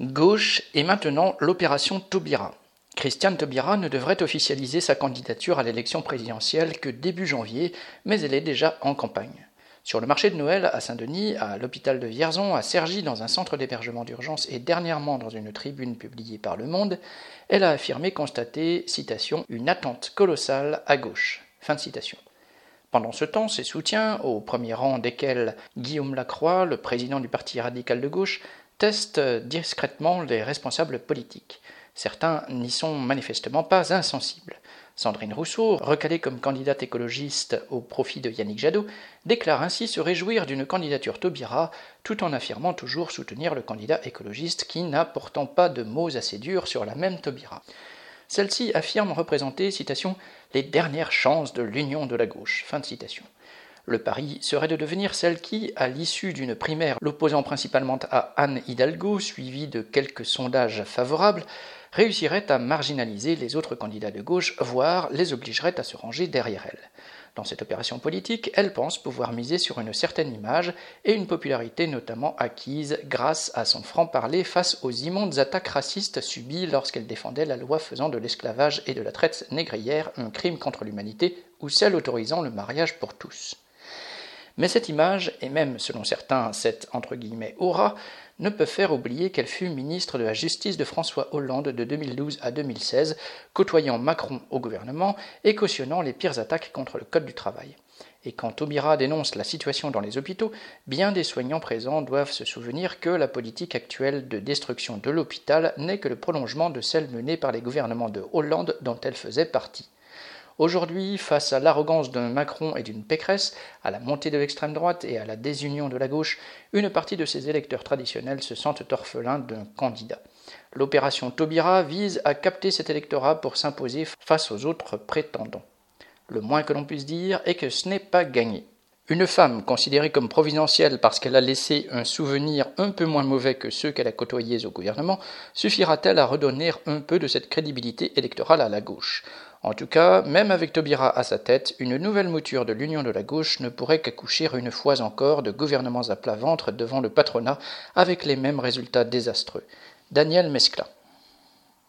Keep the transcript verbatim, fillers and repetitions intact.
Gauche et maintenant l'opération Taubira. Christiane Taubira ne devrait officialiser sa candidature à l'élection présidentielle que début janvier, mais elle est déjà en campagne. Sur le marché de Noël à Saint-Denis, à l'hôpital de Vierzon, à Cergy, dans un centre d'hébergement d'urgence et dernièrement dans une tribune publiée par Le Monde, elle a affirmé constater, citation, « une attente colossale à gauche ». Fin de citation. Pendant ce temps, ses soutiens, au premier rang desquels Guillaume Lacroix, le président du Parti radical de gauche, testent discrètement les responsables politiques. Certains n'y sont manifestement pas insensibles. Sandrine Rousseau, recalée comme candidate écologiste au profit de Yannick Jadot, déclare ainsi se réjouir d'une candidature Taubira, tout en affirmant toujours soutenir le candidat écologiste qui n'a pourtant pas de mots assez durs sur la même Taubira. Celle-ci affirme représenter, citation, « les dernières chances de l'union de la gauche ». Fin de citation. Le pari serait de devenir celle qui, à l'issue d'une primaire l'opposant principalement à Anne Hidalgo, suivie de quelques sondages favorables, réussirait à marginaliser les autres candidats de gauche, voire les obligerait à se ranger derrière elle. Dans cette opération politique, elle pense pouvoir miser sur une certaine image et une popularité notamment acquise grâce à son franc-parler face aux immondes attaques racistes subies lorsqu'elle défendait la loi faisant de l'esclavage et de la traite négrière un crime contre l'humanité ou celle autorisant le mariage pour tous. Mais cette image, et même selon certains cette entre guillemets aura, ne peut faire oublier qu'elle fut ministre de la Justice de François Hollande de deux mille douze à deux mille seize, côtoyant Macron au gouvernement et cautionnant les pires attaques contre le Code du travail. Et quand Taubira dénonce la situation dans les hôpitaux, bien des soignants présents doivent se souvenir que la politique actuelle de destruction de l'hôpital n'est que le prolongement de celle menée par les gouvernements de Hollande dont elle faisait partie. Aujourd'hui, face à l'arrogance d'un Macron et d'une Pécresse, à la montée de l'extrême droite et à la désunion de la gauche, une partie de ses électeurs traditionnels se sentent orphelins d'un candidat. L'opération Taubira vise à capter cet électorat pour s'imposer face aux autres prétendants. Le moins que l'on puisse dire est que ce n'est pas gagné. Une femme considérée comme providentielle parce qu'elle a laissé un souvenir un peu moins mauvais que ceux qu'elle a côtoyés au gouvernement, suffira-t-elle à redonner un peu de cette crédibilité électorale à la gauche ? En tout cas, même avec Taubira à sa tête, une nouvelle mouture de l'union de la gauche ne pourrait qu'accoucher une fois encore de gouvernements à plat ventre devant le patronat avec les mêmes résultats désastreux. Daniel Mescla.